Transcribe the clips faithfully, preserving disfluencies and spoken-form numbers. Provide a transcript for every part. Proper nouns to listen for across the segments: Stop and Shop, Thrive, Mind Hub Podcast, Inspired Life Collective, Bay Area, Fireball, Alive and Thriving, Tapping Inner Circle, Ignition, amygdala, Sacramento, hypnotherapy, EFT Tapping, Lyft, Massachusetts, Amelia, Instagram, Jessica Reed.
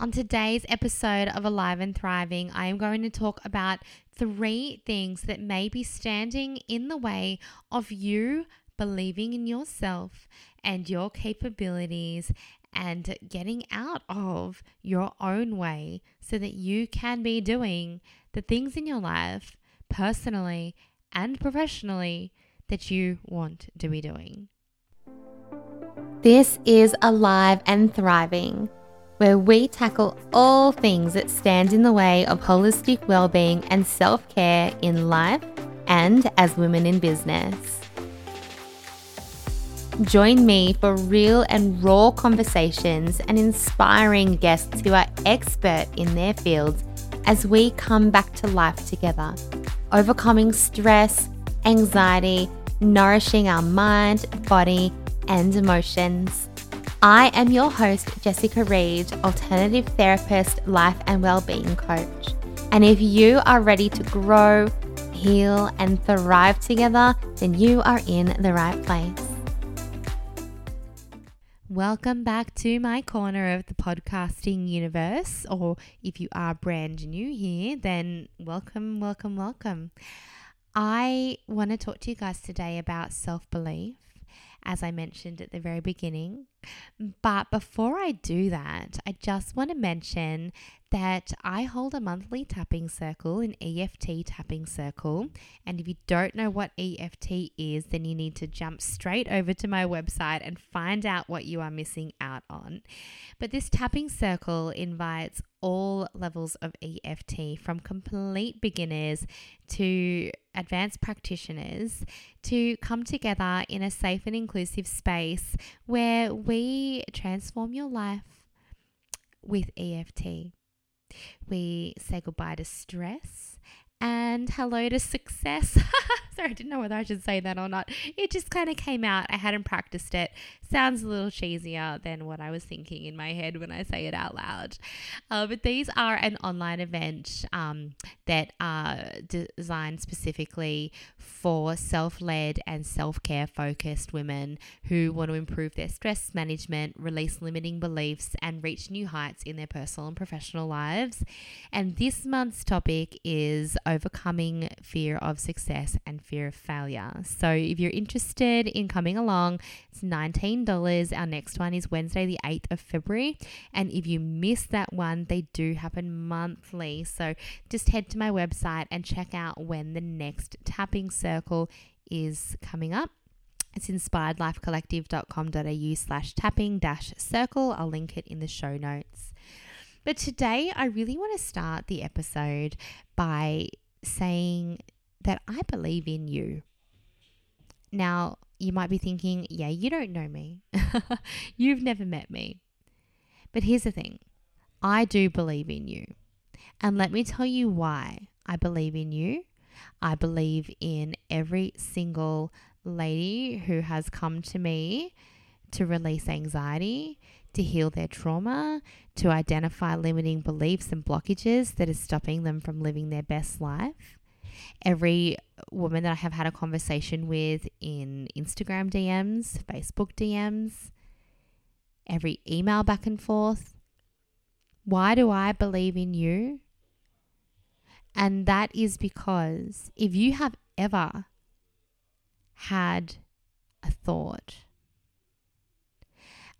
On today's episode of Alive and Thriving, I am going to talk about three things that may be standing in the way of you believing in yourself and your capabilities and getting out of your own way so that you can be doing the things in your life personally and professionally that you want to be doing. This is Alive and Thriving, where we tackle all things that stand in the way of holistic well-being and self-care in life and as women in business. Join me for real and raw conversations and inspiring guests who are expert in their fields as we come back to life together, overcoming stress, anxiety, nourishing our mind, body, and emotions. I am your host, Jessica Reed, alternative therapist, life and wellbeing coach. And if you are ready to grow, heal, and thrive together, then you are in the right place. Welcome back to my corner of the podcasting universe, or if you are brand new here, then welcome, welcome, welcome. I want to talk to you guys today about self-belief, as I mentioned at the very beginning. But before I do that, I just want to mention that I hold a monthly tapping circle, an E F T tapping circle. And if you don't know what E F T is, then you need to jump straight over to my website and find out what you are missing out on. But this tapping circle invites all levels of E F T, from complete beginners to advanced practitioners, to come together in a safe and inclusive space where we transform your life with E F T. We say goodbye to stress and hello to success. Sorry, I didn't know whether I should say that or not. It just kind of came out. I hadn't practiced it. Sounds a little cheesier than what I was thinking in my head when I say it out loud. Uh, but these are an online event um, that are designed specifically for self-led and self-care focused women who want to improve their stress management, release limiting beliefs, and reach new heights in their personal and professional lives. And this month's topic is overcoming fear of success and fear of failure. So if you're interested in coming along, it's nineteen dollars. Our next one is Wednesday, the eighth of February. And if you miss that one, they do happen monthly. So just head to my website and check out when the next tapping circle is coming up. It's inspired life collective dot com dot a u slash tapping dash circle. I'll link it in the show notes. But today I really want to start the episode by saying that I believe in you. Now, you might be thinking, yeah, you don't know me. You've never met me. But here's the thing. I do believe in you. And let me tell you why I believe in you. I believe in every single lady who has come to me to release anxiety, to heal their trauma, to identify limiting beliefs and blockages that are stopping them from living their best life. Every woman that I have had a conversation with in Instagram D Ms, Facebook D Ms, every email back and forth. Why do I believe in you? And that is because if you have ever had a thought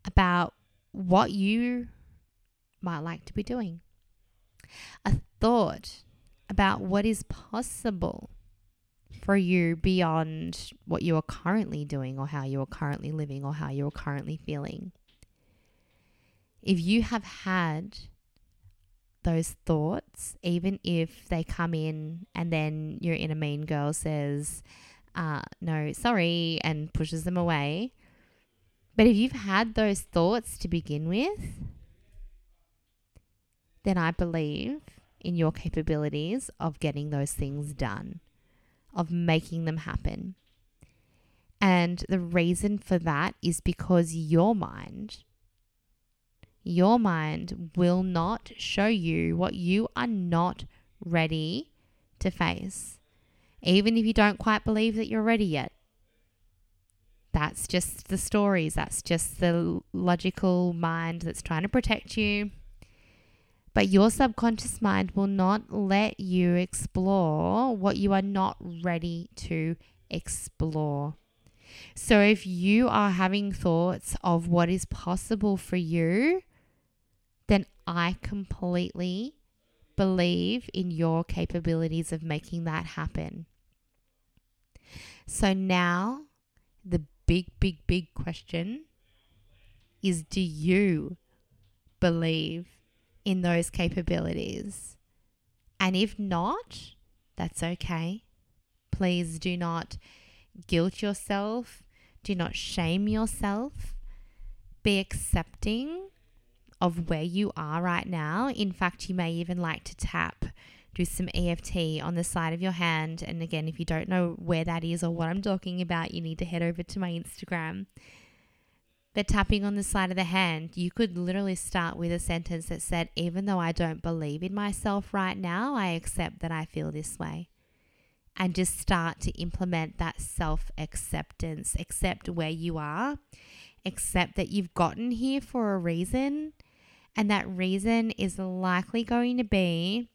about what you might like to be doing, a thought about what is possible for you beyond what you are currently doing or how you are currently living or how you are currently feeling. If you have had those thoughts, even if they come in and then your inner mean girl says, uh, no, sorry, and pushes them away. But if you've had those thoughts to begin with, then I believe in your capabilities of getting those things done, of making them happen. And the reason for that is because your mind, your mind will not show you what you are not ready to face, even if you don't quite believe that you're ready yet. That's just the stories. That's just the logical mind that's trying to protect you. But your subconscious mind will not let you explore what you are not ready to explore. So if you are having thoughts of what is possible for you, then I completely believe in your capabilities of making that happen. So now the big, big, big question is, do you believe in those capabilities? And if not, that's okay. Please do not guilt yourself. Do not shame yourself. Be accepting of where you are right now. In fact, you may even like to tap, do some E F T on the side of your hand. And again, if you don't know where that is or what I'm talking about, you need to head over to my Instagram. The tapping on the side of the hand, you could literally start with a sentence that said, even though I don't believe in myself right now, I accept that I feel this way. And just start to implement that self-acceptance. Accept where you are. Accept that you've gotten here for a reason. And that reason is likely going to be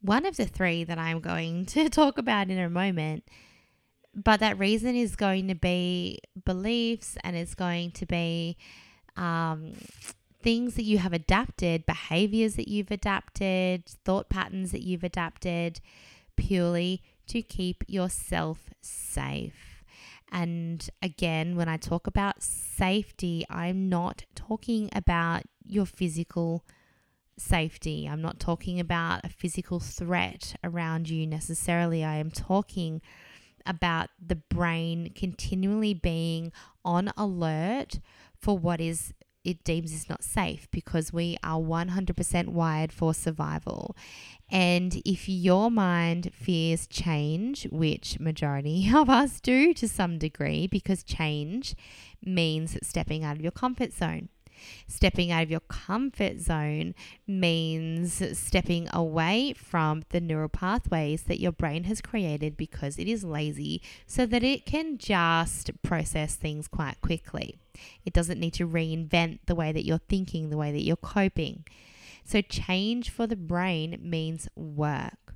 one of the three that I'm going to talk about in a moment. But that reason is going to be beliefs, and it's going to be um, things that you have adapted, behaviors that you've adapted, thought patterns that you've adapted, purely to keep yourself safe. And again, when I talk about safety, I'm not talking about your physical safety. I'm not talking about a physical threat around you necessarily. I am talking about the brain continually being on alert for what is it deems is not safe, because we are one hundred percent wired for survival. And if your mind fears change, which majority of us do to some degree, because change means stepping out of your comfort zone. Stepping out of your comfort zone means stepping away from the neural pathways that your brain has created, because it is lazy, so that it can just process things quite quickly. It doesn't need to reinvent the way that you're thinking, the way that you're coping. So change for the brain means work.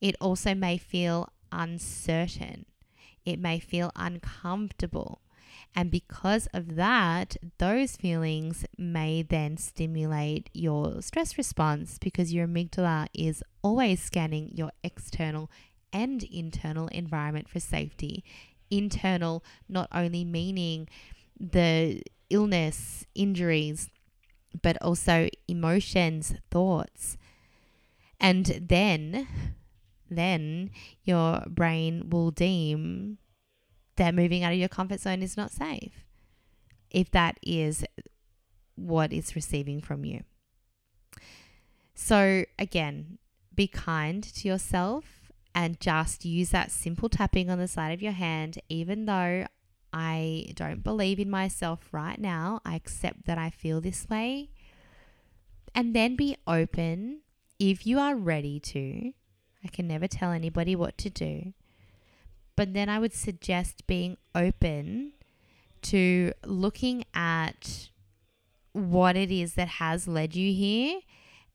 It also may feel uncertain. It may feel uncomfortable. And because of that, those feelings may then stimulate your stress response, because your amygdala is always scanning your external and internal environment for safety. Internal, not only meaning the illness, injuries, but also emotions, thoughts. And then, then your brain will deem that moving out of your comfort zone is not safe, if that is what it's receiving from you. So again, be kind to yourself and just use that simple tapping on the side of your hand. Even though I don't believe in myself right now, I accept that I feel this way. And then be open, if you are ready to. I can never tell anybody what to do. But then I would suggest being open to looking at what it is that has led you here.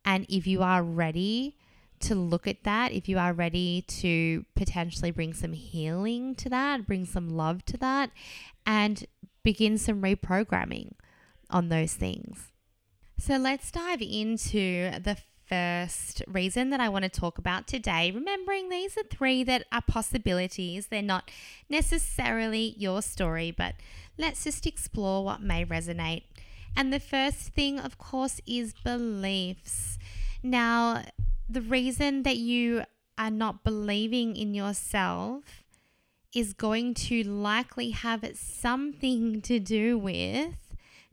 And if you are ready to look at that, if you are ready to potentially bring some healing to that, bring some love to that, and begin some reprogramming on those things. So let's dive into the first reason that I want to talk about today, remembering these are three that are possibilities. They're not necessarily your story, but let's just explore what may resonate. And the first thing, of course, is beliefs. Now, the reason that you are not believing in yourself is going to likely have something to do with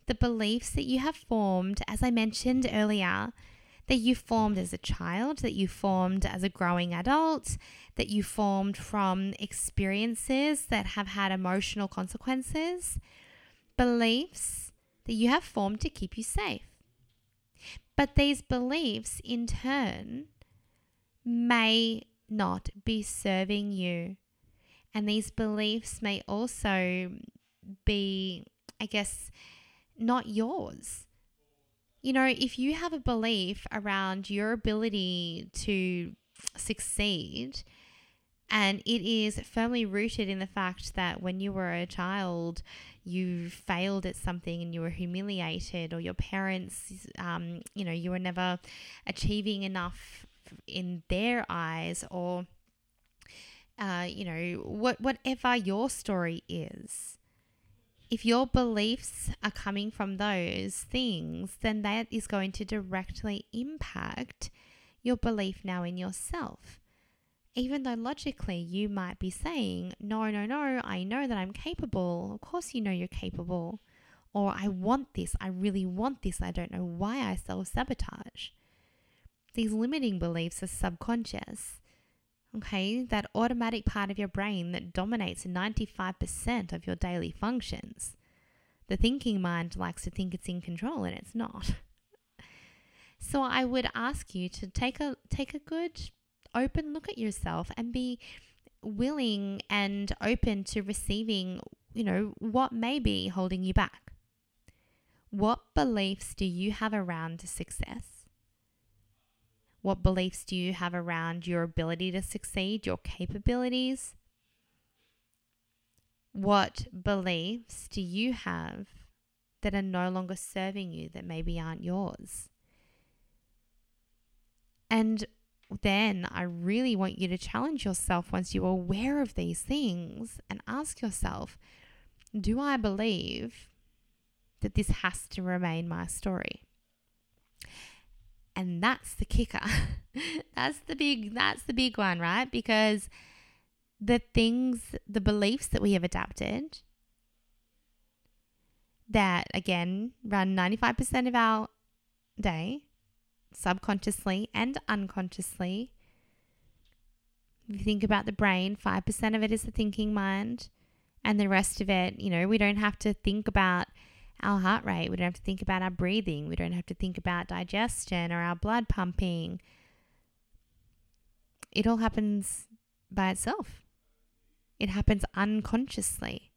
the beliefs that you have formed, as I mentioned earlier, that you formed as a child, that you formed as a growing adult, that you formed from experiences that have had emotional consequences, beliefs that you have formed to keep you safe. But these beliefs in turn may not be serving you. And these beliefs may also be, I guess, not yours. you know, if you have a belief around your ability to succeed and it is firmly rooted in the fact that when you were a child, you failed at something and you were humiliated, or your parents, um, you know, you were never achieving enough in their eyes, or, uh, you know, what whatever your story is. If your beliefs are coming from those things, then that is going to directly impact your belief now in yourself. Even though logically you might be saying, no, no, no, I know that I'm capable. Of course you know you're capable. Or I want this. I really want this. I don't know why I self-sabotage. These limiting beliefs are subconscious. Okay, that automatic part of your brain that dominates ninety-five percent of your daily functions. The thinking mind likes to think it's in control, and it's not. So I would ask you to take a take a good open look at yourself and be willing and open to receiving, you know, what may be holding you back. What beliefs do you have around success? What beliefs do you have around your ability to succeed, your capabilities? What beliefs do you have that are no longer serving you, that maybe aren't yours? And then I really want you to challenge yourself once you're aware of these things and ask yourself, do I believe that this has to remain my story? And that's the kicker. That's the big, that's the big one, right? Because the things, the beliefs that we have adapted that, again, run ninety-five percent of our day, subconsciously and unconsciously. If you think about the brain, five percent of it is the thinking mind, and the rest of it, you know, we don't have to think about our heart rate. We don't have to think about our breathing. We don't have to think about digestion or our blood pumping. It all happens by itself. It happens unconsciously.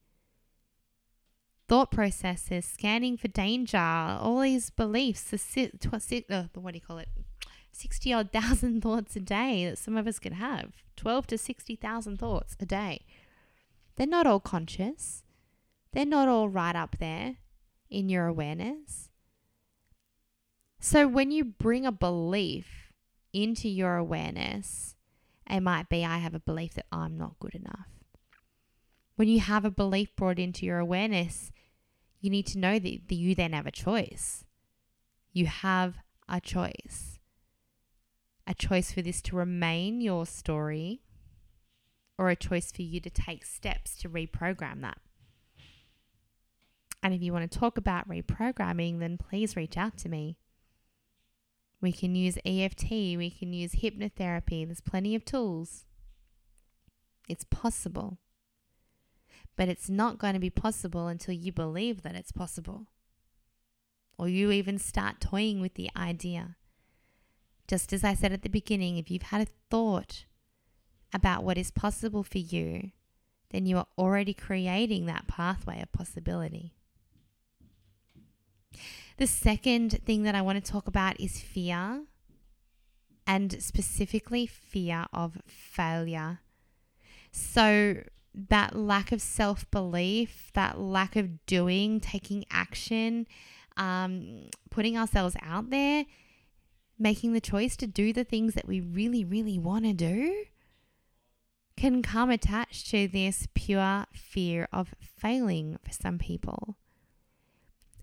Thought processes, scanning for danger, all these beliefs, the, what do you call it, sixty odd thousand thoughts a day that some of us could have, twelve to sixty thousand thoughts a day. They're not all conscious. They're not all right up there in your awareness. So when you bring a belief into your awareness, it might be, I have a belief that I'm not good enough. When you have a belief brought into your awareness, you need to know that you then have a choice. You have a choice. A choice for this to remain your story, or a choice for you to take steps to reprogram that. And if you want to talk about reprogramming, then please reach out to me. We can use E F T, we can use hypnotherapy. There's plenty of tools. It's possible. But it's not going to be possible until you believe that it's possible, or you even start toying with the idea. Just as I said at the beginning, if you've had a thought about what is possible for you, then you are already creating that pathway of possibility. The second thing that I want to talk about is fear, and specifically fear of failure. So that lack of self-belief, that lack of doing, taking action, um, putting ourselves out there, making the choice to do the things that we really, really want to do, can come attached to this pure fear of failing for some people.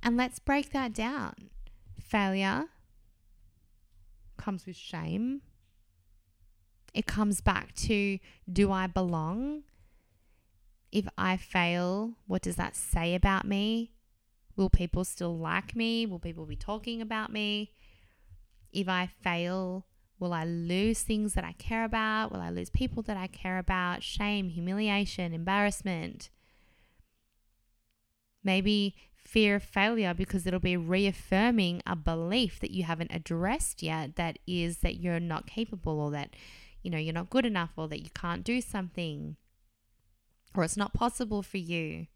And let's break that down. Failure comes with shame. It comes back to, do I belong? If I fail, what does that say about me? Will people still like me? Will people be talking about me? If I fail, will I lose things that I care about? Will I lose people that I care about? Shame, humiliation, embarrassment. Maybe fear of failure because it'll be reaffirming a belief that you haven't addressed yet, that is that you're not capable, or that, you know, you're not good enough, or that you can't do something, or it's not possible for you.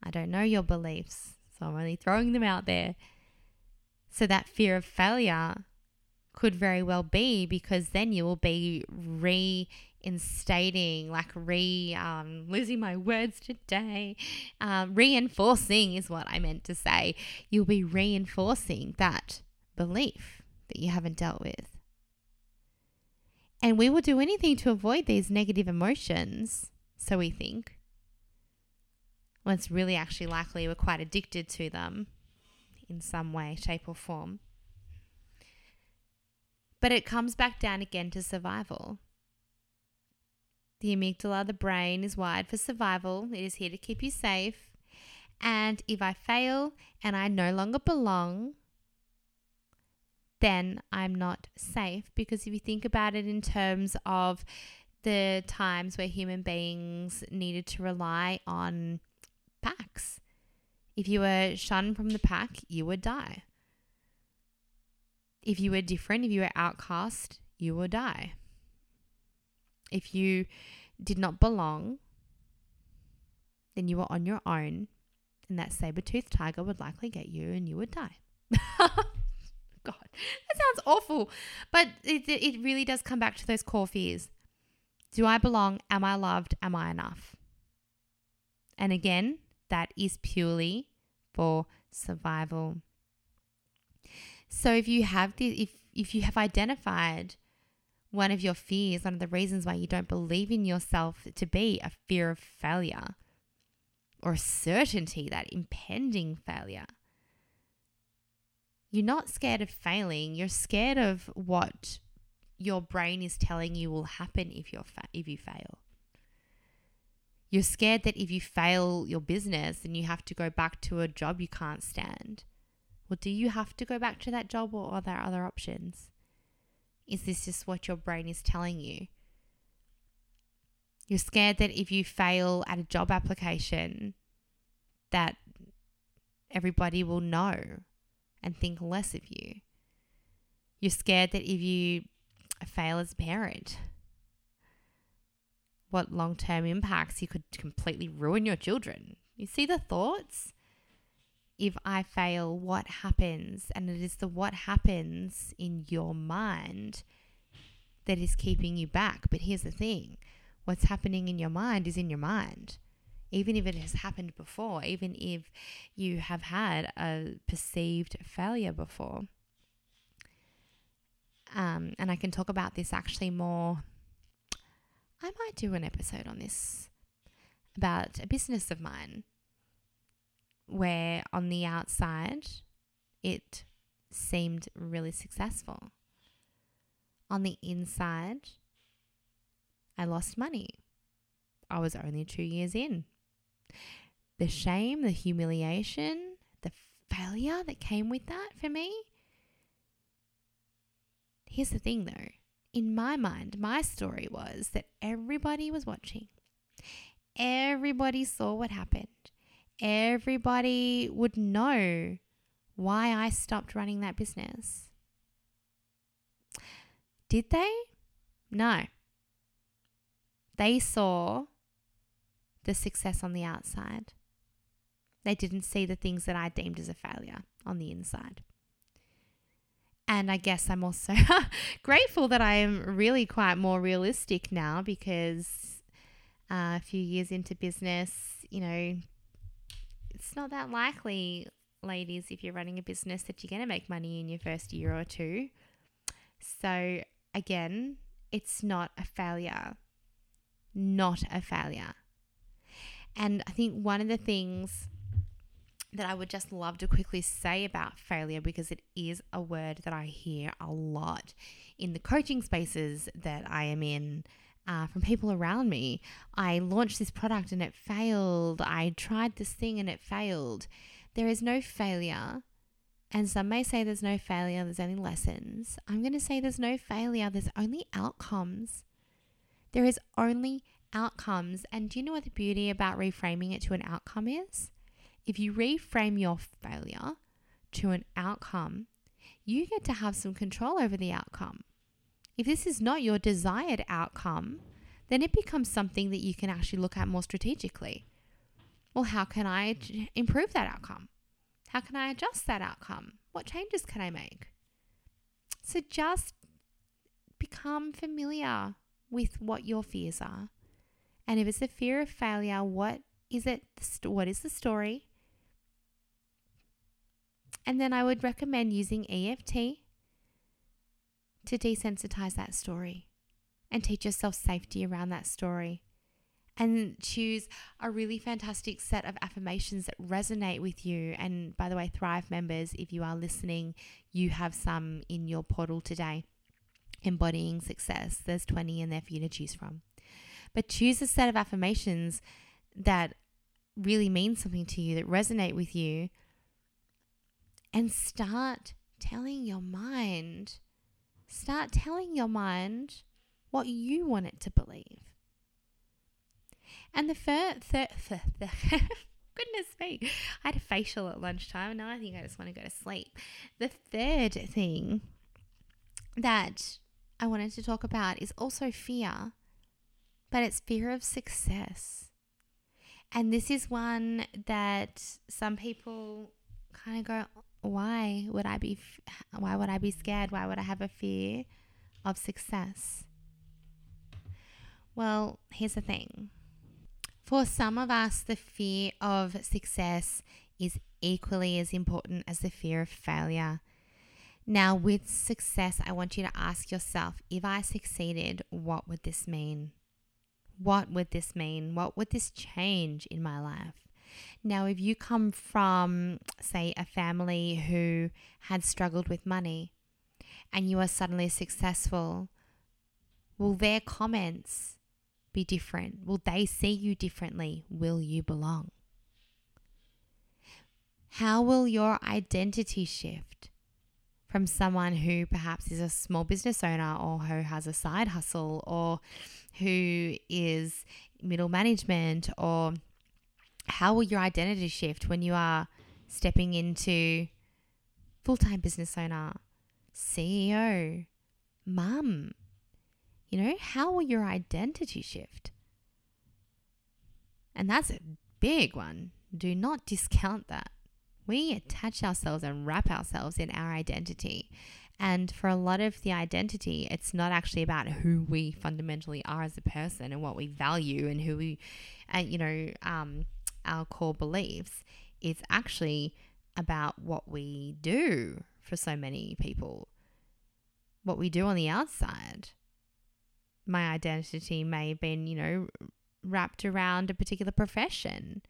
I don't know your beliefs, so I'm only throwing them out there. So that fear of failure could very well be because then you will be reinstating, like re, um, losing my words today, um, reinforcing is what I meant to say. You'll be reinforcing that belief that you haven't dealt with. And we will do anything to avoid these negative emotions, so we think, when it's really actually likely we're quite addicted to them in some way, shape or form. But it comes back down again to survival. The amygdala, the brain, is wired for survival. It is here to keep you safe. And if I fail and I no longer belong, then I'm not safe. Because if you think about it in terms of the times where human beings needed to rely on packs, if you were shunned from the pack, you would die. If you were different, if you were outcast, you would die. If you did not belong, then you were on your own, and that saber-toothed tiger would likely get you and you would die. God, that sounds awful, but it, it really does come back to those core fears. Do I belong? Am I loved? Am I enough? And again, that is purely for survival. So if you have the, if, if you have identified one of your fears, one of the reasons why you don't believe in yourself to be a fear of failure or a certainty, that impending failure, you're not scared of failing. You're scared of what your brain is telling you will happen if you're fa- if you fail. You're scared that if you fail your business and you have to go back to a job you can't stand. Well, do you have to go back to that job, or are there other options? Is this just what your brain is telling you? You're scared that if you fail at a job application, that everybody will know and think less of you. You're scared that if you fail as a parent, what long-term impacts you could completely ruin your children. You see the thoughts? If I fail, what happens? And it is the what happens in your mind that is keeping you back. But here's the thing. What's happening in your mind is in your mind. Even if it has happened before, even if you have had a perceived failure before. Um, and I can talk about this actually more. I might do an episode on this about a business of mine, where on the outside it seemed really successful. On the inside, I lost money. I was only two years in. The shame, the humiliation, the failure that came with that for me. Here's the thing though. In my mind, my story was that everybody was watching. Everybody saw what happened. Everybody would know why I stopped running that business. Did they? No. They saw the success on the outside. They didn't see the things that I deemed as a failure on the inside. And I guess I'm also grateful that I am really quite more realistic now, because uh, a few years into business, you know, it's not that likely, ladies, if you're running a business, that you're going to make money in your first year or two. So again, it's not a failure, not a failure. And I think one of the things that I would just love to quickly say about failure, because it is a word that I hear a lot in the coaching spaces that I am in, Uh, from people around me. I launched this product and it failed. I tried this thing and it failed. There is no failure. And some may say there's no failure, there's only lessons. I'm going to say there's no failure, there's only outcomes. There is only outcomes. And do you know what the beauty about reframing it to an outcome is? If you reframe your failure to an outcome, you get to have some control over the outcome. If this is not your desired outcome, then it becomes something that you can actually look at more strategically. Well, how can I improve that outcome? How can I adjust that outcome? what changes can I make? So just become familiar with what your fears are. And if it's a fear of failure, what is it? What is the story? And then I would recommend using E F T to desensitize that story and teach yourself safety around that story. And choose a really fantastic set of affirmations that resonate with you. And by the way, Thrive members, if you are listening, you have some in your portal today. Embodying success. There's twenty in there for you to choose from. But choose a set of affirmations that really mean something to you, that resonate with you. And start telling your mind, start telling your mind what you want it to believe. And the first, thir- thir- thir- goodness me, I had a facial at lunchtime and now I think I just want to go to sleep. The third thing that I wanted to talk about is also fear, but it's fear of success. And this is one that some people kind of go, why would I be, why would I be scared? Why would I have a fear of success? Well, here's the thing. For some of us, the fear of success is equally as important as the fear of failure. Now, with success, I want you to ask yourself, if I succeeded, what would this mean? What would this mean? What would this change in my life? Now, if you come from, say, a family who had struggled with money and you are suddenly successful, will their comments be different? Will they see you differently? Will you belong? How will your identity shift from someone who perhaps is a small business owner or who has a side hustle or who is middle management? Or how will your identity shift when you are stepping into full-time business owner, C E O, mum? You know, how will your identity shift? And that's a big one. Do not discount that. We attach ourselves and wrap ourselves in our identity. And for a lot of the identity, it's not actually about who we fundamentally are as a person and what we value and who we, and you know, um, our core beliefs. It's actually about what we do for so many people, what we do on the outside. My identity may have been, you know, wrapped around a particular profession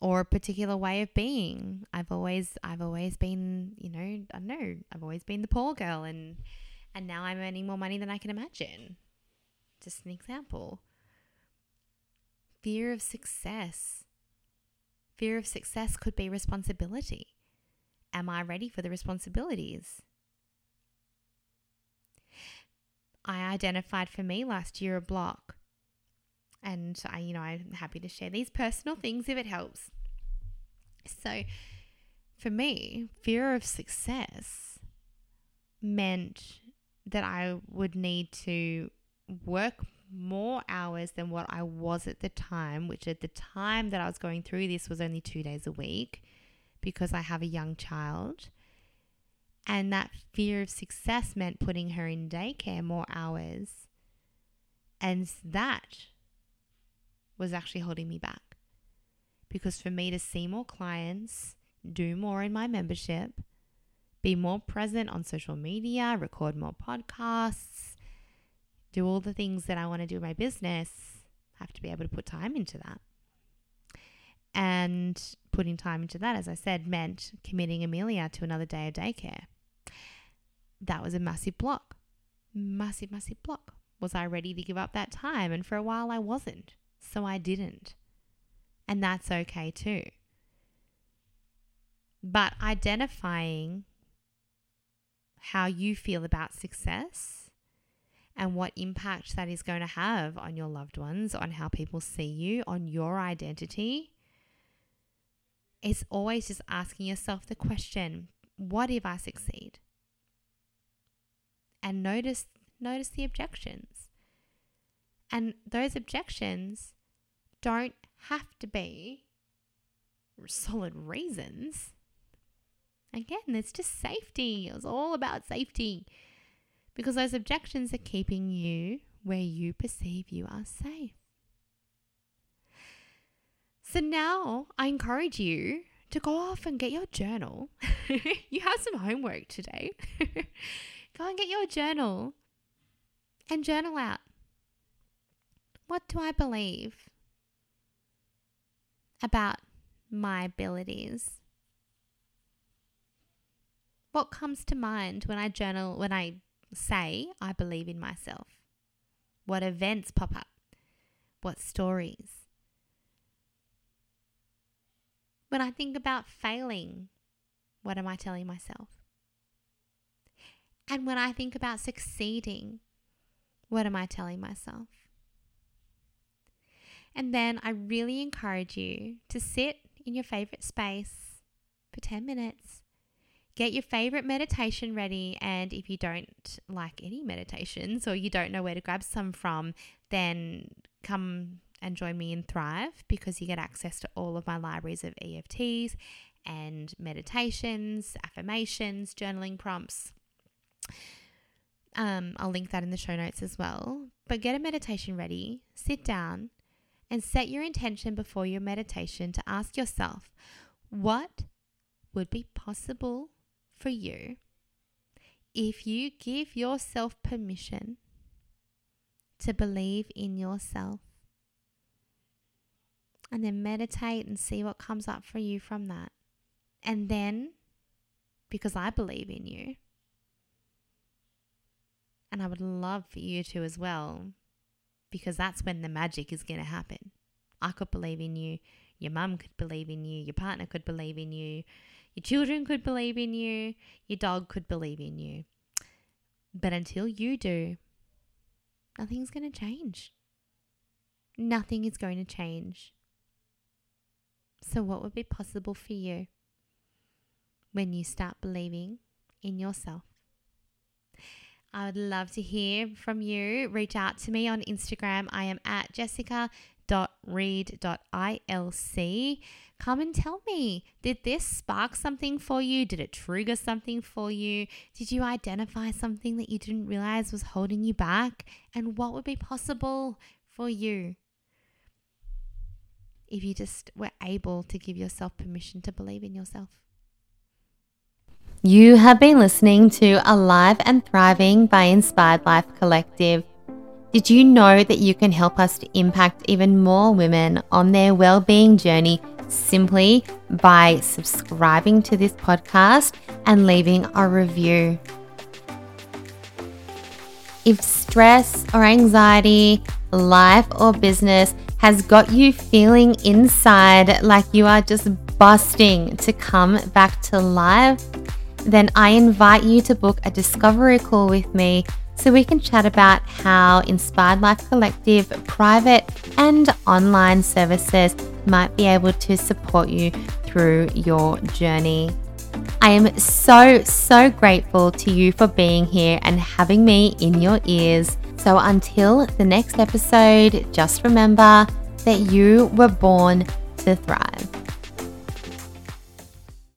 or a particular way of being. I've always, I've always been, you know, I don't know, I've always been the poor girl, and and now I'm earning more money than I can imagine. Just an example. Fear of success. Fear of success could be responsibility. Am I ready for the responsibilities? I identified for me last year a block, and I, you know, I'm happy to share these personal things if it helps. So for me, fear of success meant that I would need to work more hours than what I was at the time, which at the time that I was going through this was only two days a week because I have a young child. And that fear of success meant putting her in daycare more hours. And that was actually holding me back. Because for me to see more clients, do more in my membership, be more present on social media, record more podcasts, do all the things that I want to do in my business, I have to be able to put time into that. And putting time into that, as I said, meant committing Amelia to another day of daycare. That was a massive block. Massive, massive block. Was I ready to give up that time? And for a while I wasn't. So I didn't. And that's okay too. But identifying how you feel about success and what impact that is going to have on your loved ones, on how people see you, on your identity. It's always just asking yourself the question, what if I succeed? And notice notice the objections. And those objections don't have to be solid reasons. Again, it's just safety. It was all about safety, because those objections are keeping you where you perceive you are safe. So now I encourage you to go off and get your journal. You have some homework today. Go and get your journal and journal out. What do I believe about my abilities? What comes to mind when I journal, when I say I believe in myself? What events pop up? What stories? When I think about failing, what am I telling myself? And when I think about succeeding, what am I telling myself? And then I really encourage you to sit in your favorite space for ten minutes. Get your favorite meditation ready, and if you don't like any meditations or you don't know where to grab some from, then come and join me in Thrive, because you get access to all of my libraries of E F Ts and meditations, affirmations, journaling prompts. Um, I'll link that in the show notes as well. But get a meditation ready, sit down, and set your intention before your meditation to ask yourself, what would be possible for you if you give yourself permission to believe in yourself? And then meditate and see what comes up for you from that. And then, because I believe in you, and I would love for you to as well, because that's when the magic is going to happen. I could believe in you. Your mum could believe in you. Your partner could believe in you. Your children could believe in you. Your dog could believe in you. But until you do, nothing's going to change. Nothing is going to change. So what would be possible for you when you start believing in yourself? I would love to hear from you. Reach out to me on Instagram. I am at jessica dot reed dot ilc. Come and tell me, did this spark something for you? Did it trigger something for you? Did you identify something that you didn't realize was holding you back? And what would be possible for you if you just were able to give yourself permission to believe in yourself? You have been listening to Alive and Thriving by Inspired Life Collective. Did you know that you can help us to impact even more women on their well-being journey simply by subscribing to this podcast and leaving a review? If stress or anxiety, life or business has got you feeling inside like you are just busting to come back to life, then I invite you to book a discovery call with me so we can chat about how Inspired Life Collective private and online services might be able to support you through your journey. I am so, so grateful to you for being here and having me in your ears. So until the next episode, just remember that you were born to thrive.